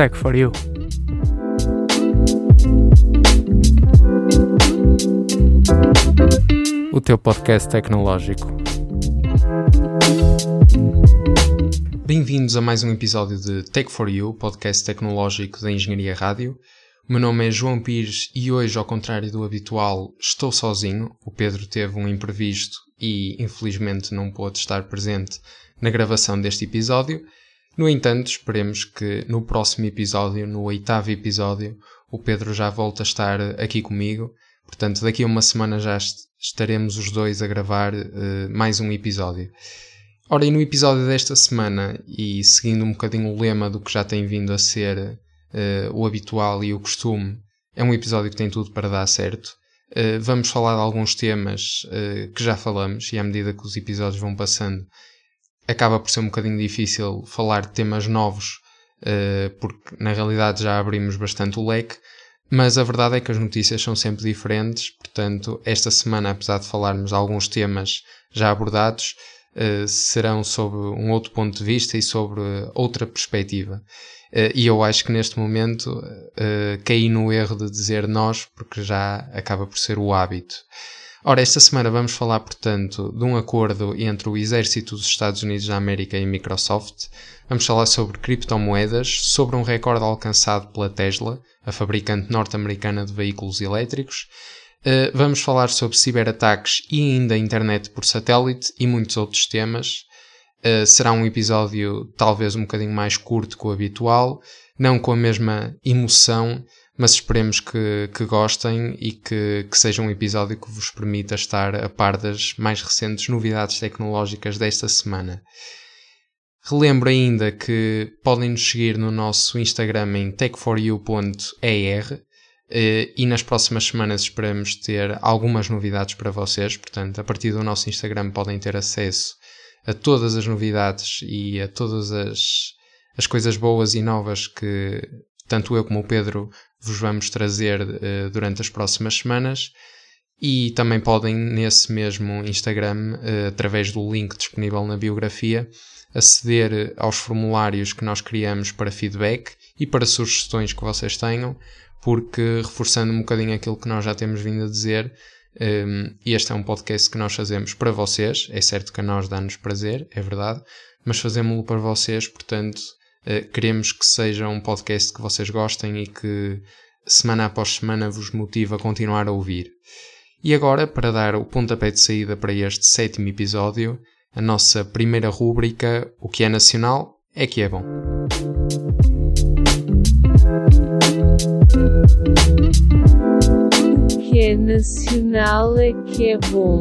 Tech for You. O teu podcast tecnológico. Bem-vindos a mais um episódio de Tech for You, podcast tecnológico da Engenharia Rádio. O meu nome é João Pires e hoje, ao contrário do habitual, estou sozinho. O Pedro teve um imprevisto e, infelizmente, não pôde estar presente na gravação deste episódio. No entanto, esperemos que no próximo episódio, no 8º episódio, o Pedro já volte a estar aqui comigo. Portanto, daqui a uma semana já estaremos os dois a gravar mais um episódio. Ora, e no episódio desta semana, e seguindo um bocadinho o lema do que já tem vindo a ser o habitual e o costume, é um episódio que tem tudo para dar certo. Vamos falar de alguns temas que já falamos, e à medida que os episódios vão passando, acaba por ser um bocadinho difícil falar de temas novos, porque na realidade já abrimos bastante o leque, mas a verdade é que as notícias são sempre diferentes. Portanto, esta semana, apesar de falarmos de alguns temas já abordados, serão sobre um outro ponto de vista e sobre outra perspectiva. E eu acho que neste momento caí no erro de dizer nós, porque já acaba por ser o hábito. Ora, esta semana vamos falar, portanto, de um acordo entre o Exército dos Estados Unidos da América e Microsoft. Vamos falar sobre criptomoedas, sobre um recorde alcançado pela Tesla, a fabricante norte-americana de veículos elétricos. Vamos falar sobre ciberataques e ainda internet por satélite e muitos outros temas. Será um episódio talvez um bocadinho mais curto que o habitual, não com a mesma emoção, mas esperemos que gostem e que seja um episódio que vos permita estar a par das mais recentes novidades tecnológicas desta semana. Relembro ainda que podem nos seguir no nosso Instagram em tech4u.er e nas próximas semanas esperamos ter algumas novidades para vocês. Portanto, a partir do nosso Instagram podem ter acesso a todas as novidades e a todas as coisas boas e novas que tanto eu como o Pedro vos vamos trazer durante as próximas semanas, e também podem, nesse mesmo Instagram, através do link disponível na biografia, aceder aos formulários que nós criamos para feedback e para sugestões que vocês tenham, porque, reforçando um bocadinho aquilo que nós já temos vindo a dizer, este é um podcast que nós fazemos para vocês. É certo que a nós dá-nos prazer, é verdade, mas fazemos-lo para vocês, portanto, queremos que seja um podcast que vocês gostem e que semana após semana vos motive a continuar a ouvir. E agora, para dar o pontapé de saída para este 7º episódio, a nossa primeira rúbrica, o que é nacional, é que é bom. O que é nacional é que é bom.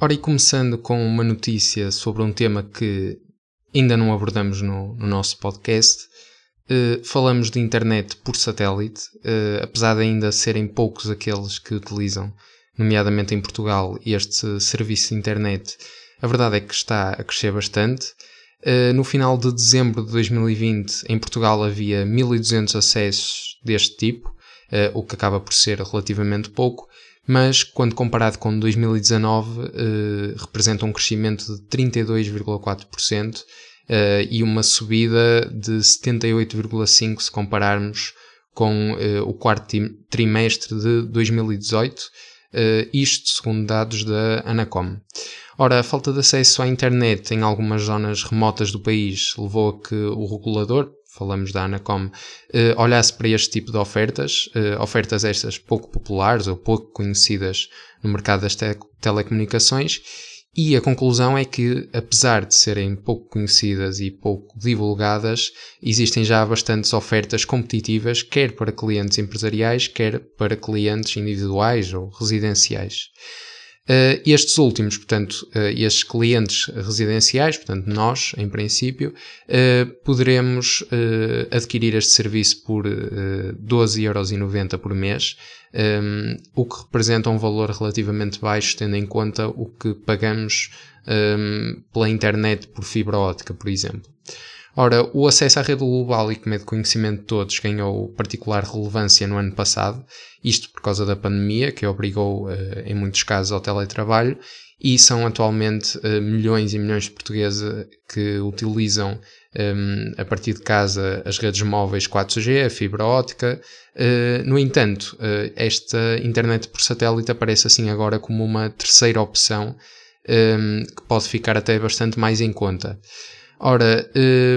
Ora, e começando com uma notícia sobre um tema que ainda não abordamos no nosso podcast, falamos de internet por satélite, apesar de ainda serem poucos aqueles que utilizam, nomeadamente em Portugal, este serviço de internet. A verdade é que está a crescer bastante. No final de dezembro de 2020, em Portugal havia 1.200 acessos deste tipo, o que acaba por ser relativamente pouco, mas quando comparado com 2019 representa um crescimento de 32,4% e uma subida de 78,5% se compararmos com o quarto trimestre de 2018, isto segundo dados da Anacom. Ora, a falta de acesso à internet em algumas zonas remotas do país levou a que o regulador, falamos da Anacom, olhasse para este tipo de ofertas, ofertas estas pouco populares ou pouco conhecidas no mercado das telecomunicações, e a conclusão é que, apesar de serem pouco conhecidas e pouco divulgadas, existem já bastantes ofertas competitivas, quer para clientes empresariais, quer para clientes individuais ou residenciais. Estes últimos, portanto, estes clientes residenciais, portanto nós, em princípio, poderemos adquirir este serviço por 12,90€ por mês, o que representa um valor relativamente baixo, tendo em conta o que pagamos pela internet por fibra óptica, por exemplo. Ora, o acesso à rede global e que é de conhecimento de todos ganhou particular relevância no ano passado, isto por causa da pandemia, que obrigou, em muitos casos, ao teletrabalho, e são atualmente milhões e milhões de portugueses que utilizam a partir de casa as redes móveis 4G, a fibra óptica. No entanto, esta internet por satélite aparece assim agora como uma terceira opção que pode ficar até bastante mais em conta. Ora,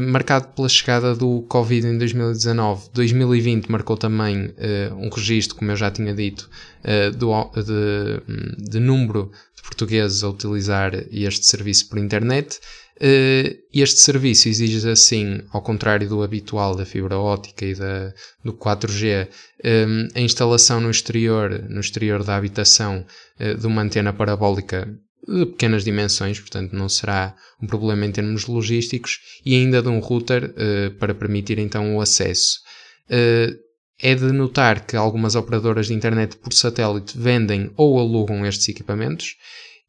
marcado pela chegada do Covid em 2019, 2020 marcou também um registro, como eu já tinha dito, de número de portugueses a utilizar este serviço por internet. Este serviço exige assim, ao contrário do habitual da fibra óptica e do 4G, a instalação no exterior da habitação de uma antena parabólica de pequenas dimensões, portanto não será um problema em termos logísticos, e ainda de um router para permitir então o acesso. É de notar que algumas operadoras de internet por satélite vendem ou alugam estes equipamentos,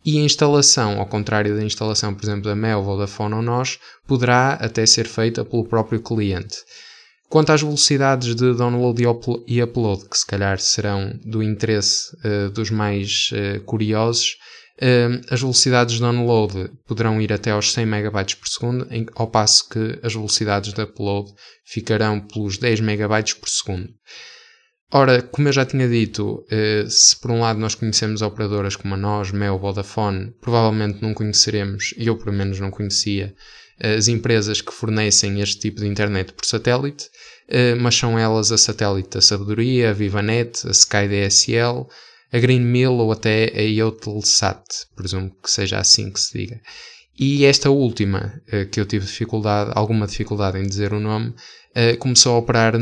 e a instalação, ao contrário da instalação, por exemplo, da MEO, Vodafone ou NOS, poderá até ser feita pelo próprio cliente. Quanto às velocidades de download e upload, que se calhar serão do interesse dos mais curiosos, as velocidades de download poderão ir até aos 100 MB por segundo, ao passo que as velocidades de upload ficarão pelos 10 MB por segundo. Ora, como eu já tinha dito, se por um lado nós conhecemos operadoras como a NOS, MEO, Vodafone, provavelmente não conheceremos, e eu pelo menos não conhecia, as empresas que fornecem este tipo de internet por satélite, mas são elas a Satélite da Sabedoria, a Vivanet, a SkyDSL, a Green Mill ou até a Eutelsat, presumo que seja assim que se diga. E esta última, que eu tive alguma dificuldade em dizer o nome, começou a operar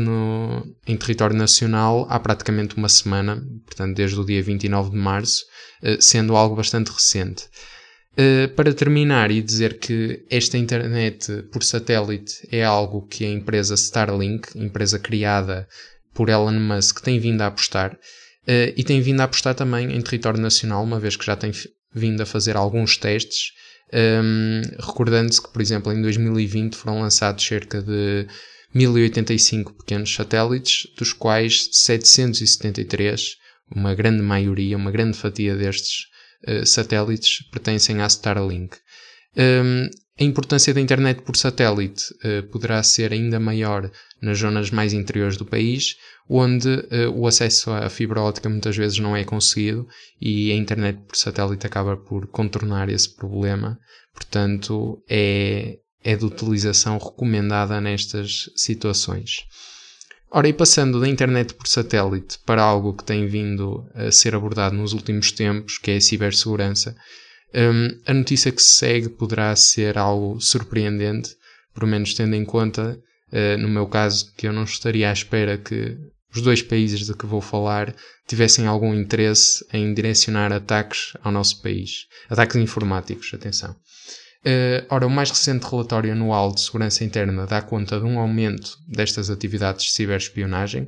em território nacional há praticamente uma semana, portanto desde o dia 29 de março, sendo algo bastante recente. Para terminar e dizer que esta internet por satélite é algo que a empresa Starlink, empresa criada por Elon Musk, tem vindo a apostar, e tem vindo a apostar também em território nacional, uma vez que já tem vindo a fazer alguns testes, recordando-se que, por exemplo, em 2020 foram lançados cerca de 1085 pequenos satélites, dos quais 773, uma grande maioria, uma grande fatia destes satélites, pertencem à Starlink. A importância da internet por satélite poderá ser ainda maior nas zonas mais interiores do país, onde o acesso à fibra óptica muitas vezes não é conseguido e a internet por satélite acaba por contornar esse problema. Portanto, é de utilização recomendada nestas situações. Ora, e passando da internet por satélite para algo que tem vindo a ser abordado nos últimos tempos, que é a cibersegurança, a notícia que se segue poderá ser algo surpreendente, pelo menos tendo em conta, no meu caso, que eu não estaria à espera que os dois países de que vou falar tivessem algum interesse em direcionar ataques ao nosso país. Ataques informáticos, atenção. Ora, o mais recente relatório anual de segurança interna dá conta de um aumento destas atividades de ciberespionagem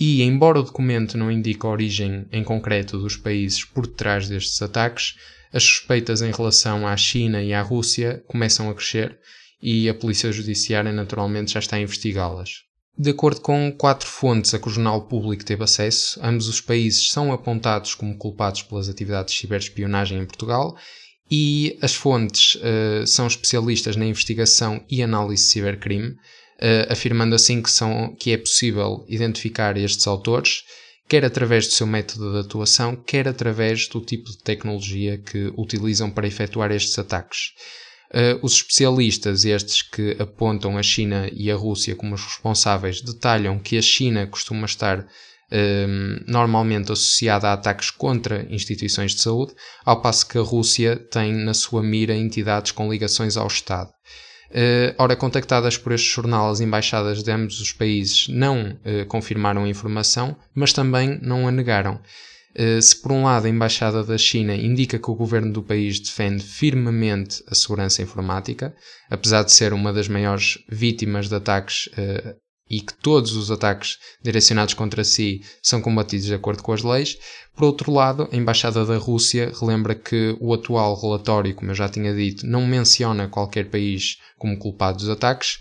e, embora o documento não indique a origem em concreto dos países por detrás destes ataques, as suspeitas em relação à China e à Rússia começam a crescer e a Polícia Judiciária naturalmente já está a investigá-las. De acordo com 4 fontes a que o Jornal Público teve acesso, ambos os países são apontados como culpados pelas atividades de ciberespionagem em Portugal. E as fontes são especialistas na investigação e análise de cibercrime, afirmando assim que é possível identificar estes autores, quer através do seu método de atuação, quer através do tipo de tecnologia que utilizam para efetuar estes ataques. Os especialistas, estes que apontam a China e a Rússia como os responsáveis, detalham que a China costuma estar normalmente associada a ataques contra instituições de saúde, ao passo que a Rússia tem na sua mira entidades com ligações ao Estado. Ora, contactadas por este jornal, as embaixadas de ambos os países não confirmaram a informação, mas também não a negaram. Se por um lado a embaixada da China indica que o governo do país defende firmemente a segurança informática, apesar de ser uma das maiores vítimas de ataques e que todos os ataques direcionados contra si são combatidos de acordo com as leis. Por outro lado, a Embaixada da Rússia relembra que o atual relatório, como eu já tinha dito, não menciona qualquer país como culpado dos ataques,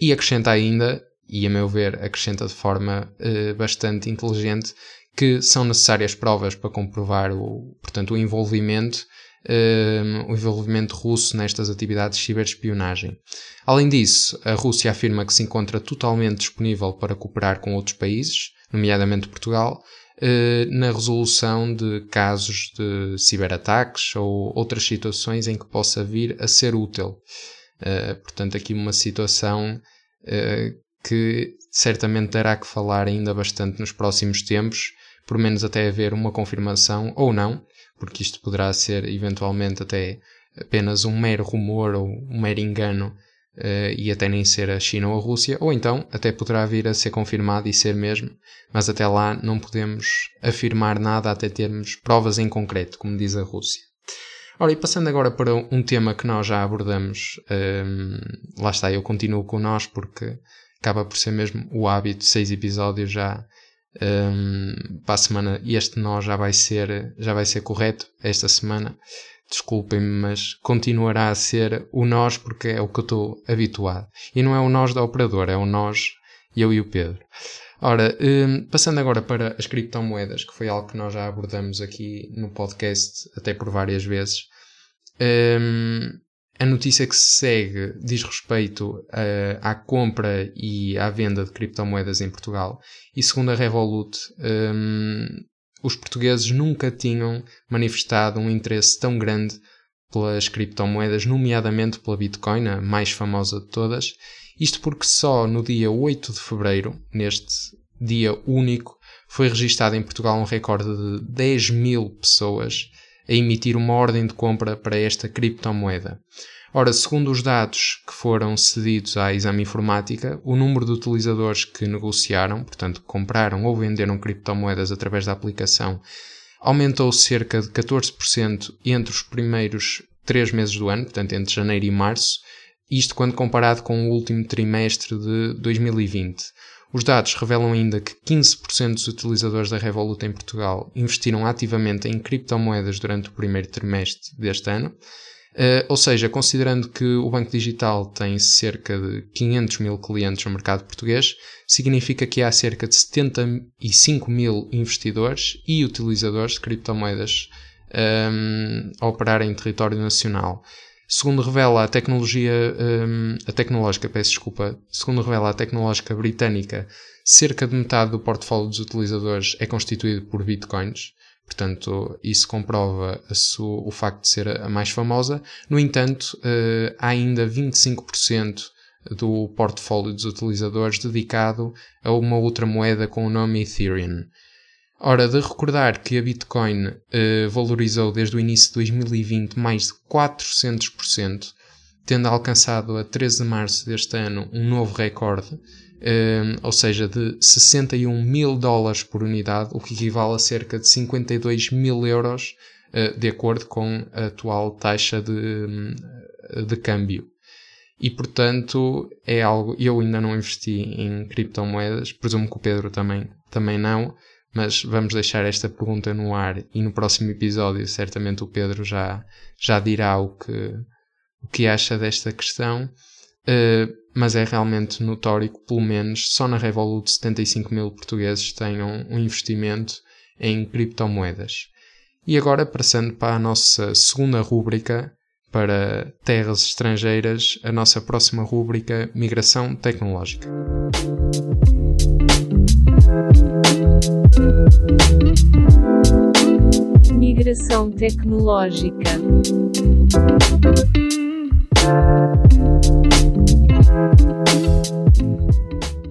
e acrescenta ainda, e a meu ver acrescenta de forma bastante inteligente, que são necessárias provas para comprovar portanto, o envolvimento russo nestas atividades de ciberespionagem. Além disso, a Rússia afirma que se encontra totalmente disponível para cooperar com outros países, nomeadamente Portugal, na resolução de casos de ciberataques ou outras situações em que possa vir a ser útil. Portanto, aqui uma situação que certamente dará que falar ainda bastante nos próximos tempos, por menos até haver uma confirmação ou não, porque isto poderá ser eventualmente até apenas um mero rumor ou um mero engano e até nem ser a China ou a Rússia, ou então até poderá vir a ser confirmado e ser mesmo, mas até lá não podemos afirmar nada até termos provas em concreto, como diz a Rússia. Ora, e passando agora para um tema que nós já abordamos, lá está, eu continuo com nós porque acaba por ser mesmo o hábito, 6 episódios já para a semana, e este nós já vai ser correto esta semana, desculpem-me, mas continuará a ser o nós porque é o que eu estou habituado, e não é o nós da operadora, é o nós eu e o Pedro. Ora, passando agora para as criptomoedas, que foi algo que nós já abordamos aqui no podcast até por várias vezes, a notícia que se segue diz respeito à compra e à venda de criptomoedas em Portugal, e segundo a Revolut, os portugueses nunca tinham manifestado um interesse tão grande pelas criptomoedas, nomeadamente pela Bitcoin, a mais famosa de todas. Isto porque só no dia 8 de fevereiro, neste dia único, foi registado em Portugal um recorde de 10 mil pessoas a emitir uma ordem de compra para esta criptomoeda. Ora, segundo os dados que foram cedidos à Exame Informática, o número de utilizadores que negociaram, portanto compraram ou venderam criptomoedas através da aplicação, aumentou cerca de 14% entre os primeiros 3 meses do ano, portanto entre janeiro e março, isto quando comparado com o último trimestre de 2020. Os dados revelam ainda que 15% dos utilizadores da Revolut em Portugal investiram ativamente em criptomoedas durante o primeiro trimestre deste ano, ou seja, considerando que o Banco Digital tem cerca de 500 mil clientes no mercado português, significa que há cerca de 75 mil investidores e utilizadores de criptomoedas a operar em território nacional. Segundo revela a tecnológica britânica, cerca de metade do portfólio dos utilizadores é constituído por bitcoins, portanto isso comprova o facto de ser a mais famosa. No entanto, há ainda 25% do portfólio dos utilizadores dedicado a uma outra moeda com o nome Ethereum. Ora, de recordar que a Bitcoin valorizou desde o início de 2020 mais de 400%, tendo alcançado a 13 de março deste ano um novo recorde, ou seja, de 61 mil dólares por unidade, o que equivale a cerca de 52 mil euros, de acordo com a atual taxa de câmbio. E, portanto, é algo... Eu ainda não investi em criptomoedas, presumo que o Pedro também não, mas vamos deixar esta pergunta no ar e no próximo episódio certamente o Pedro já dirá o que acha desta questão, mas é realmente notório que pelo menos só na Revolut 75 mil portugueses tenham um investimento em criptomoedas. E agora, passando para a nossa segunda rúbrica, para terras estrangeiras, a nossa próxima rúbrica, Migração Tecnológica. Migração tecnológica.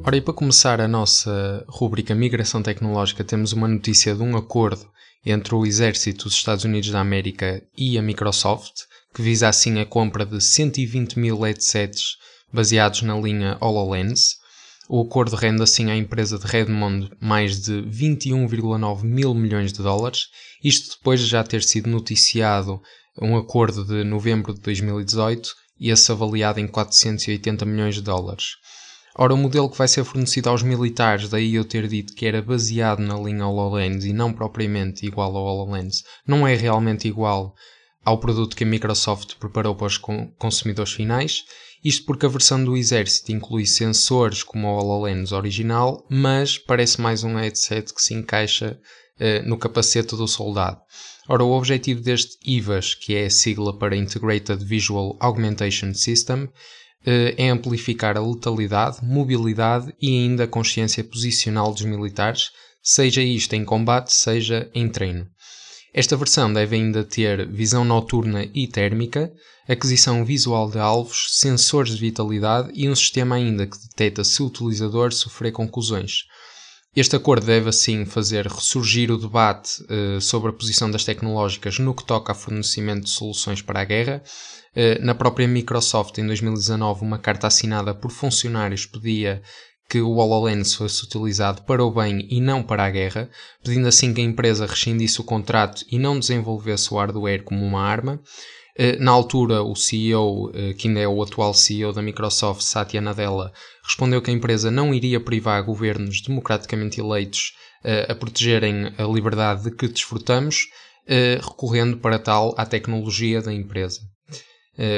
Ora, e para começar a nossa rúbrica Migração Tecnológica, temos uma notícia de um acordo entre o Exército dos Estados Unidos da América e a Microsoft, que visa assim a compra de 120 mil headsets baseados na linha HoloLens. O acordo rende assim à empresa de Redmond mais de 21,9 mil milhões de dólares, isto depois de já ter sido noticiado um acordo de novembro de 2018 e esse avaliado em 480 milhões de dólares. Ora, o modelo que vai ser fornecido aos militares, daí eu ter dito que era baseado na linha HoloLens e não propriamente igual ao HoloLens, não é realmente igual ao produto que a Microsoft preparou para os consumidores finais, Isto porque a versão do Exército inclui sensores como o HoloLens original, mas parece mais um headset que se encaixa no capacete do soldado. Ora, o objetivo deste IVAS, que é a sigla para Integrated Visual Augmentation System, é amplificar a letalidade, mobilidade e ainda a consciência posicional dos militares, seja isto em combate, seja em treino. Esta versão deve ainda ter visão noturna e térmica, aquisição visual de alvos, sensores de vitalidade e um sistema ainda que deteta se o utilizador sofrer concussões. Este acordo deve assim fazer ressurgir o debate sobre a posição das tecnológicas no que toca a fornecimento de soluções para a guerra. Na própria Microsoft, em 2019, uma carta assinada por funcionários pedia que o HoloLens fosse utilizado para o bem e não para a guerra, pedindo assim que a empresa rescindisse o contrato e não desenvolvesse o hardware como uma arma. Na altura, o CEO, que ainda é o atual CEO da Microsoft, Satya Nadella, respondeu que a empresa não iria privar governos democraticamente eleitos a protegerem a liberdade de que desfrutamos, recorrendo para tal à tecnologia da empresa.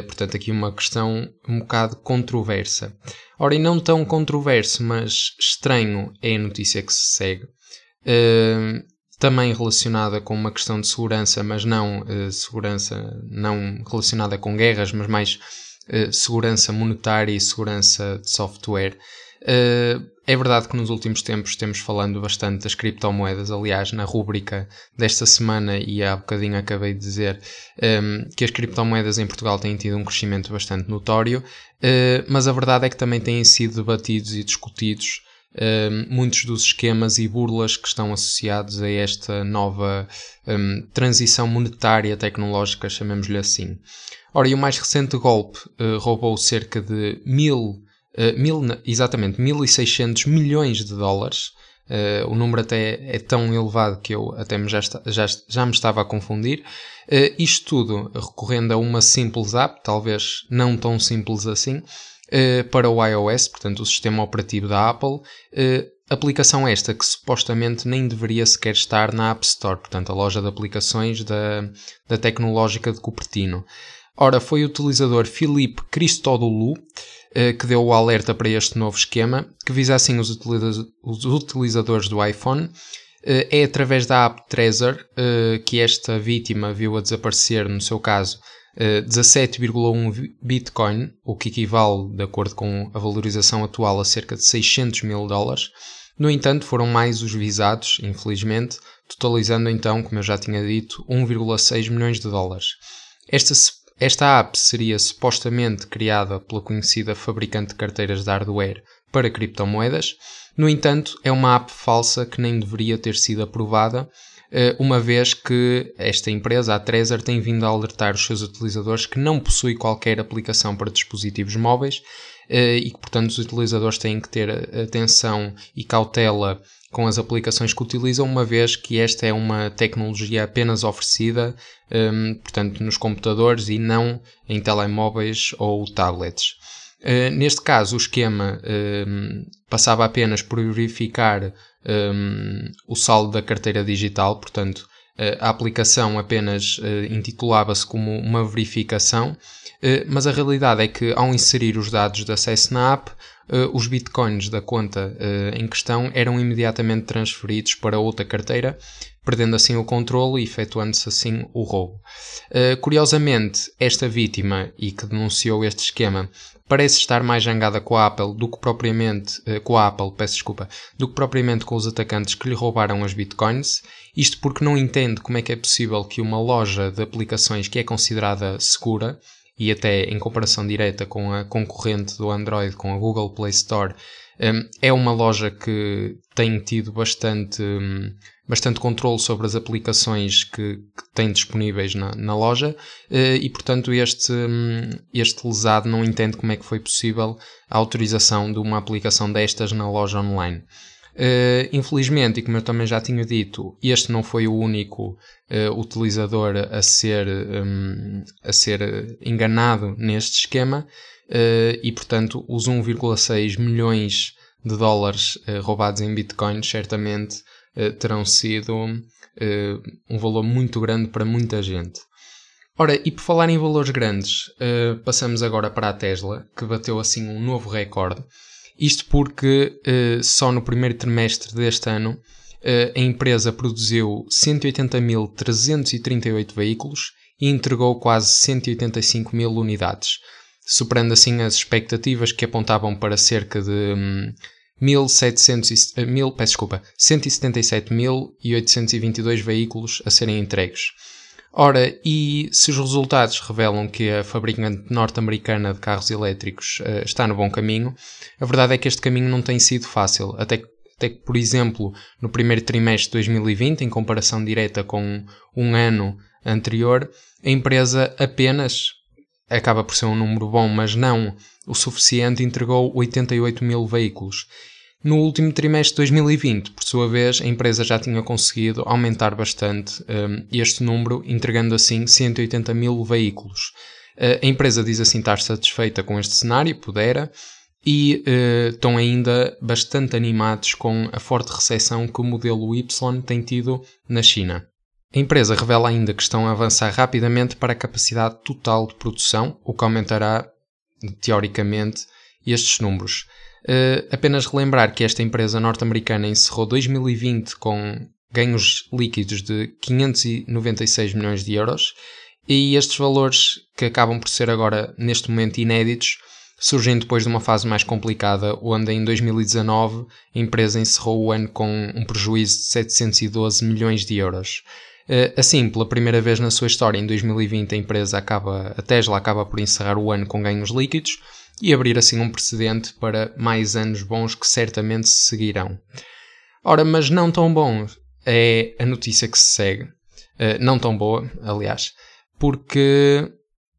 Portanto, aqui uma questão um bocado controversa. Ora, e não tão controverso, mas estranho é a notícia que se segue. Também relacionada com uma questão de segurança, mas não segurança não relacionada com guerras, mas mais segurança monetária e segurança de software. É verdade que nos últimos tempos temos falando bastante das criptomoedas, aliás, na rúbrica desta semana, e há bocadinho acabei de dizer que as criptomoedas em Portugal têm tido um crescimento bastante notório, mas a verdade é que também têm sido debatidos e discutidos muitos dos esquemas e burlas que estão associados a esta nova transição monetária tecnológica, chamemos-lhe assim. Ora, e o mais recente golpe roubou cerca de 1.600 milhões de dólares. O número até é tão elevado que eu até já me estava a confundir. Isto tudo recorrendo a uma simples app, talvez não tão simples assim, para o iOS, portanto o sistema operativo da Apple, aplicação esta que supostamente nem deveria sequer estar na App Store, portanto a loja de aplicações da tecnológica de Cupertino. Ora, foi o utilizador Filipe Cristodoulou que deu o alerta para este novo esquema, que visa assim os utilizadores do iPhone. É através da app Trezor que esta vítima viu a desaparecer, no seu caso, 17,1 Bitcoin, o que equivale, de acordo com a valorização atual, a cerca de 600 mil dólares. No entanto, foram mais os visados, infelizmente, totalizando então, como eu já tinha dito, 1,6 milhões de dólares. Esta app seria supostamente criada pela conhecida fabricante de carteiras de hardware para criptomoedas. No entanto, é uma app falsa que nem deveria ter sido aprovada, uma vez que esta empresa, a Trezor, tem vindo a alertar os seus utilizadores que não possui qualquer aplicação para dispositivos móveis e que, portanto, os utilizadores têm que ter atenção e cautela com as aplicações que utilizam, uma vez que esta é uma tecnologia apenas oferecida, portanto, nos computadores e não em telemóveis ou tablets. Neste caso, o esquema passava apenas por verificar o saldo da carteira digital, portanto, a aplicação apenas intitulava-se como uma verificação, mas a realidade é que ao inserir os dados de acesso na app, os bitcoins da conta em questão eram imediatamente transferidos para outra carteira, perdendo assim o controle e efetuando-se assim o roubo. Curiosamente, esta vítima, e que denunciou este esquema, parece estar mais zangada com a Apple do que propriamente com os atacantes que lhe roubaram as bitcoins. Isto porque não entende como é que é possível que uma loja de aplicações que é considerada segura e até em comparação direta com a concorrente do Android, com a Google Play Store, é uma loja que tem tido bastante controle sobre as aplicações que tem disponíveis na loja e, portanto, este lesado não entende como é que foi possível a autorização de uma aplicação destas na loja online. Infelizmente, e como eu também já tinha dito, este não foi o único utilizador a ser enganado neste esquema e, portanto, os 1,6 milhões de dólares roubados em bitcoins certamente terão sido um valor muito grande para muita gente. Ora, e por falar em valores grandes, passamos agora para a Tesla, que bateu assim um novo recorde. Isto porque só no primeiro trimestre deste ano a empresa produziu 180.338 veículos e entregou quase 185.000 unidades, superando assim as expectativas que apontavam para cerca de 177.822 veículos a serem entregues. Ora, e se os resultados revelam que a fabricante norte-americana de carros elétricos está no bom caminho, a verdade é que este caminho não tem sido fácil, até que, por exemplo, no primeiro trimestre de 2020, em comparação direta com um ano anterior, a empresa apenas, acaba por ser um número bom, mas não o suficiente, entregou 88.000 veículos. No último trimestre de 2020, por sua vez, a empresa já tinha conseguido aumentar bastante este número, entregando assim 180.000 veículos. A empresa diz assim estar satisfeita com este cenário, pudera, e estão ainda bastante animados com a forte recessão que o modelo Y tem tido na China. A empresa revela ainda que estão a avançar rapidamente para a capacidade total de produção, o que aumentará, teoricamente, estes números. Apenas relembrar que esta empresa norte-americana encerrou 2020 com ganhos líquidos de 596 milhões de euros e estes valores, que acabam por ser agora, neste momento, inéditos, surgem depois de uma fase mais complicada, onde em 2019 a empresa encerrou o ano com um prejuízo de 712 milhões de euros. Assim, pela primeira vez na sua história, em 2020, a Tesla acaba por encerrar o ano com ganhos líquidos e abrir assim um precedente para mais anos bons que certamente se seguirão. Ora, mas não tão bom é a notícia que se segue, não tão boa, aliás, porque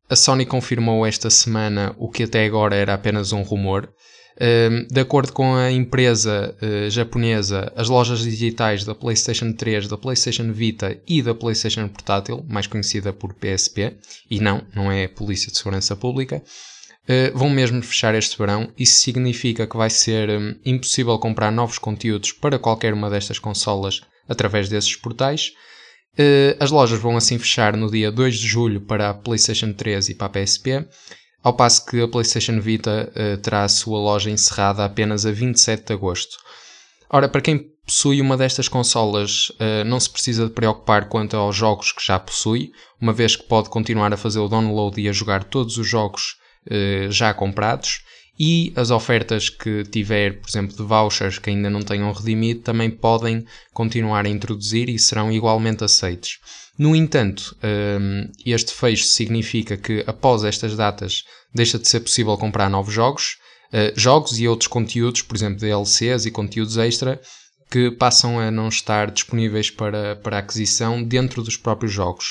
a Sony confirmou esta semana o que até agora era apenas um rumor. De acordo com a empresa japonesa, as lojas digitais da PlayStation 3, da PlayStation Vita e da PlayStation Portátil, mais conhecida por PSP, e não é a Polícia de Segurança Pública, vão mesmo fechar este verão. Isso significa que vai ser impossível comprar novos conteúdos para qualquer uma destas consolas através desses portais. As lojas vão assim fechar no dia 2 de julho para a PlayStation 3 e para a PSP, ao passo que a PlayStation Vita terá a sua loja encerrada apenas a 27 de agosto. Ora, para quem possui uma destas consolas, não se precisa de preocupar quanto aos jogos que já possui, uma vez que pode continuar a fazer o download e a jogar todos os jogos já comprados, e as ofertas que tiver, por exemplo, de vouchers que ainda não tenham redimido, também podem continuar a introduzir e serão igualmente aceitos. No entanto, este fecho significa que após estas datas deixa de ser possível comprar novos jogos e outros conteúdos, por exemplo, DLCs e conteúdos extra, que passam a não estar disponíveis para aquisição dentro dos próprios jogos.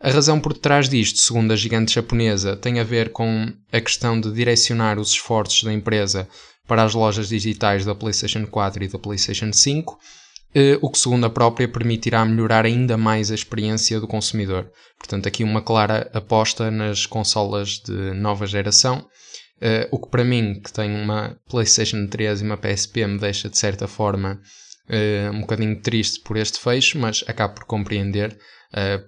A razão por detrás disto, segundo a gigante japonesa, tem a ver com a questão de direcionar os esforços da empresa para as lojas digitais da PlayStation 4 e da PlayStation 5, o que, segundo a própria, permitirá melhorar ainda mais a experiência do consumidor. Portanto, aqui uma clara aposta nas consolas de nova geração, o que para mim, que tenho uma PlayStation 3 e uma PSP, me deixa de certa forma um bocadinho triste por este fecho, mas acabo por compreender,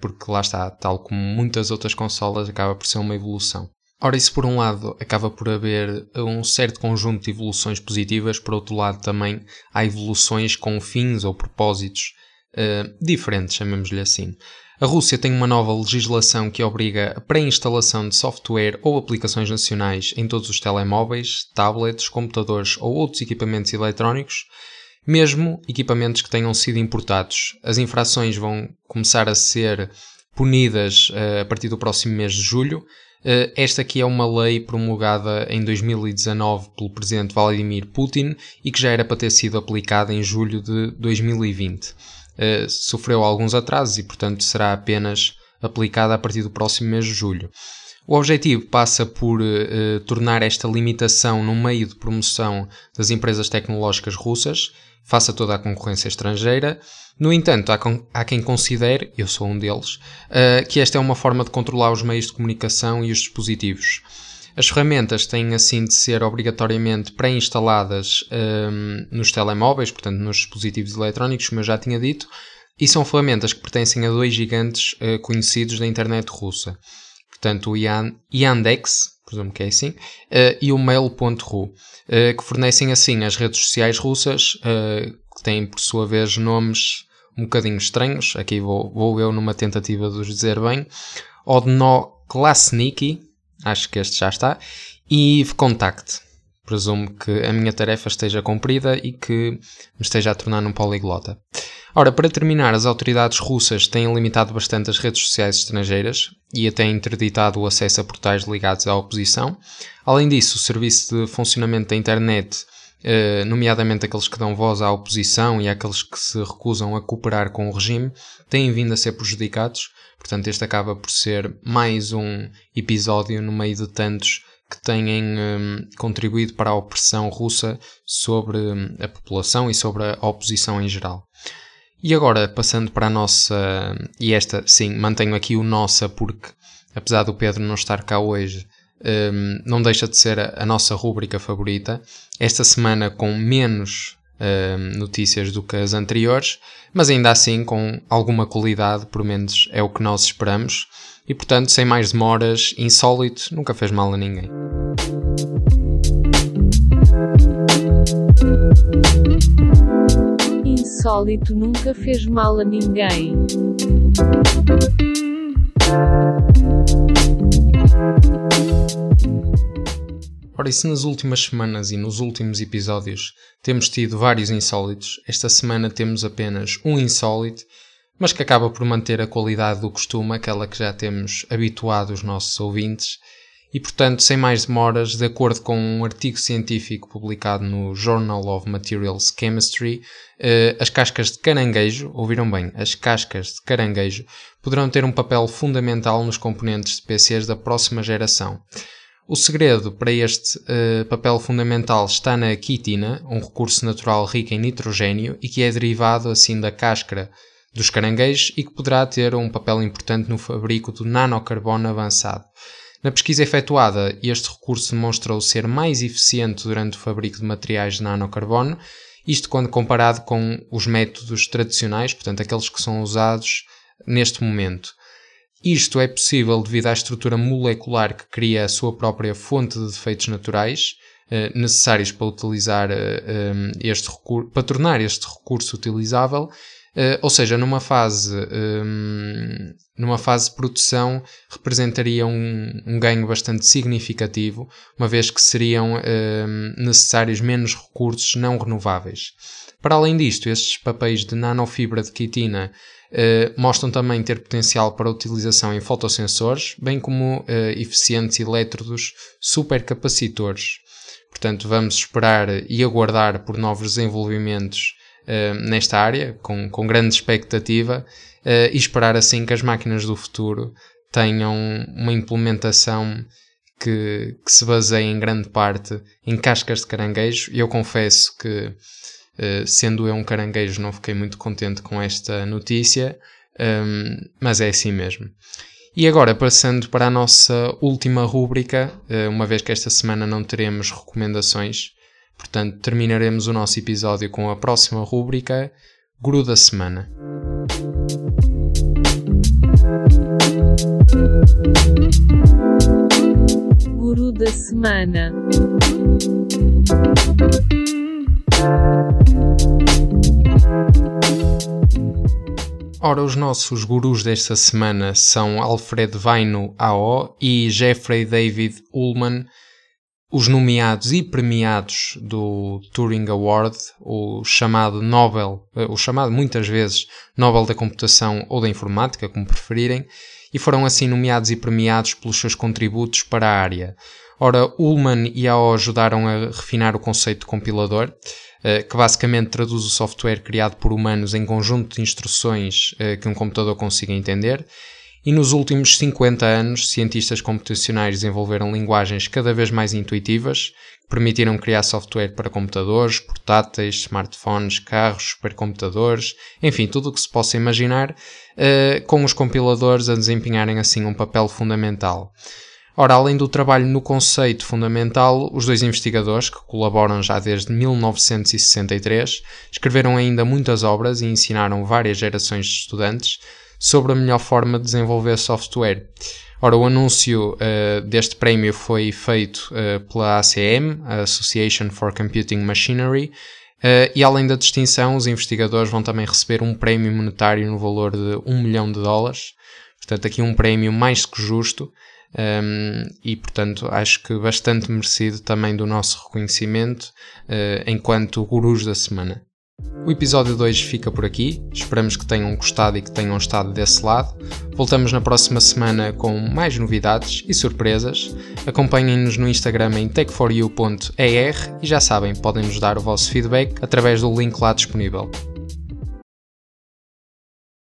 porque lá está, tal como muitas outras consolas, acaba por ser uma evolução. Ora, isso por um lado acaba por haver um certo conjunto de evoluções positivas, por outro lado também há evoluções com fins ou propósitos diferentes, chamemos-lhe assim. A Rússia tem uma nova legislação que obriga a pré-instalação de software ou aplicações nacionais em todos os telemóveis, tablets, computadores ou outros equipamentos eletrónicos, mesmo equipamentos que tenham sido importados. As infrações vão começar a ser punidas a partir do próximo mês de julho. Esta aqui é uma lei promulgada em 2019 pelo presidente Vladimir Putin e que já era para ter sido aplicada em julho de 2020. Sofreu alguns atrasos e, portanto, será apenas aplicada a partir do próximo mês de julho. O objetivo passa por tornar esta limitação num meio de promoção das empresas tecnológicas russas, face a toda a concorrência estrangeira. No entanto, há quem considere, eu sou um deles, que esta é uma forma de controlar os meios de comunicação e os dispositivos. As ferramentas têm assim de ser obrigatoriamente pré-instaladas nos telemóveis, portanto nos dispositivos eletrónicos, como eu já tinha dito, E são ferramentas que pertencem a dois gigantes conhecidos da internet russa. Portanto, o Yandex, presumo que é assim, e o Mail.ru, que fornecem assim as redes sociais russas, que têm por sua vez nomes um bocadinho estranhos. Aqui vou eu numa tentativa de os dizer bem. Odno Klasniki, acho que este já está, e Vcontact. Presumo que a minha tarefa esteja cumprida e que me esteja a tornar um poliglota. Ora, para terminar, as autoridades russas têm limitado bastante as redes sociais estrangeiras e até interditado o acesso a portais ligados à oposição. Além disso, o serviço de funcionamento da internet, nomeadamente aqueles que dão voz à oposição e aqueles que se recusam a cooperar com o regime, têm vindo a ser prejudicados. Portanto, este acaba por ser mais um episódio no meio de tantos que têm contribuído para a opressão russa sobre a população e sobre a oposição em geral. E agora, passando para a nossa... E esta, sim, mantenho aqui o nossa, porque apesar do Pedro não estar cá hoje, não deixa de ser a nossa rúbrica favorita. Esta semana com menos notícias do que as anteriores, mas ainda assim com alguma qualidade, por menos é o que nós esperamos. E portanto, sem mais demoras, insólito, nunca fez mal a ninguém. Insólito nunca fez mal a ninguém. Ora, e se nas últimas semanas e nos últimos episódios temos tido vários insólitos, esta semana temos apenas um insólito, mas que acaba por manter a qualidade do costume, aquela que já temos habituado os nossos ouvintes. E, portanto, sem mais demoras, de acordo com um artigo científico publicado no Journal of Materials Chemistry, as cascas de caranguejo, ouviram bem, as cascas de caranguejo, poderão ter um papel fundamental nos componentes de PCs da próxima geração. O segredo para este papel fundamental está na quitina, um recurso natural rico em nitrogênio e que é derivado, assim, da casca dos caranguejos e que poderá ter um papel importante no fabrico do nanocarbono avançado. Na pesquisa efetuada, este recurso demonstrou ser mais eficiente durante o fabrico de materiais de nanocarbono, isto quando comparado com os métodos tradicionais, portanto aqueles que são usados neste momento. Isto é possível devido à estrutura molecular que cria a sua própria fonte de defeitos naturais, necessários para utilizar este recurso, para tornar este recurso utilizável. Ou seja, numa fase de produção representaria um ganho bastante significativo, uma vez que seriam necessários menos recursos não renováveis. Para além disto, estes papéis de nanofibra de quitina mostram também ter potencial para utilização em fotossensores, bem como eficientes elétrodos supercapacitores. Portanto, vamos esperar e aguardar por novos desenvolvimentos nesta área, com grande expectativa, e esperar assim que as máquinas do futuro tenham uma implementação que se baseie em grande parte em cascas de caranguejo. E eu confesso que, sendo eu um caranguejo, não fiquei muito contente com esta notícia, mas é assim mesmo. E agora, passando para a nossa última rúbrica, uma vez que esta semana não teremos recomendações, portanto, terminaremos o nosso episódio com a próxima rúbrica, Guru da Semana. Guru da Semana. Ora, os nossos gurus desta semana são Alfred Vaino Aho e Jeffrey David Ullman, os nomeados e premiados do Turing Award, o chamado Nobel, o chamado muitas vezes Nobel da Computação ou da Informática, como preferirem, e foram assim nomeados e premiados pelos seus contributos para a área. Ora, Ullman e Aho ajudaram a refinar o conceito de compilador, que basicamente traduz o software criado por humanos em conjunto de instruções que um computador consiga entender. E nos últimos 50 anos, cientistas computacionais desenvolveram linguagens cada vez mais intuitivas, que permitiram criar software para computadores, portáteis, smartphones, carros, supercomputadores, enfim, tudo o que se possa imaginar, com os compiladores a desempenharem assim um papel fundamental. Ora, além do trabalho no conceito fundamental, os dois investigadores, que colaboram já desde 1963, escreveram ainda muitas obras e ensinaram várias gerações de estudantes sobre a melhor forma de desenvolver software. Ora, o anúncio deste prémio foi feito pela ACM, a Association for Computing Machinery, e além da distinção, os investigadores vão também receber um prémio monetário no valor de $1 milhão. Portanto, aqui um prémio mais que justo. E portanto acho que bastante merecido também do nosso reconhecimento enquanto gurus da semana. O episódio 2 fica por aqui, esperamos que tenham gostado e que tenham estado desse lado. Voltamos na próxima semana com mais novidades e surpresas. Acompanhem-nos no Instagram em tech4u.er e já sabem, podem nos dar o vosso feedback através do link lá disponível.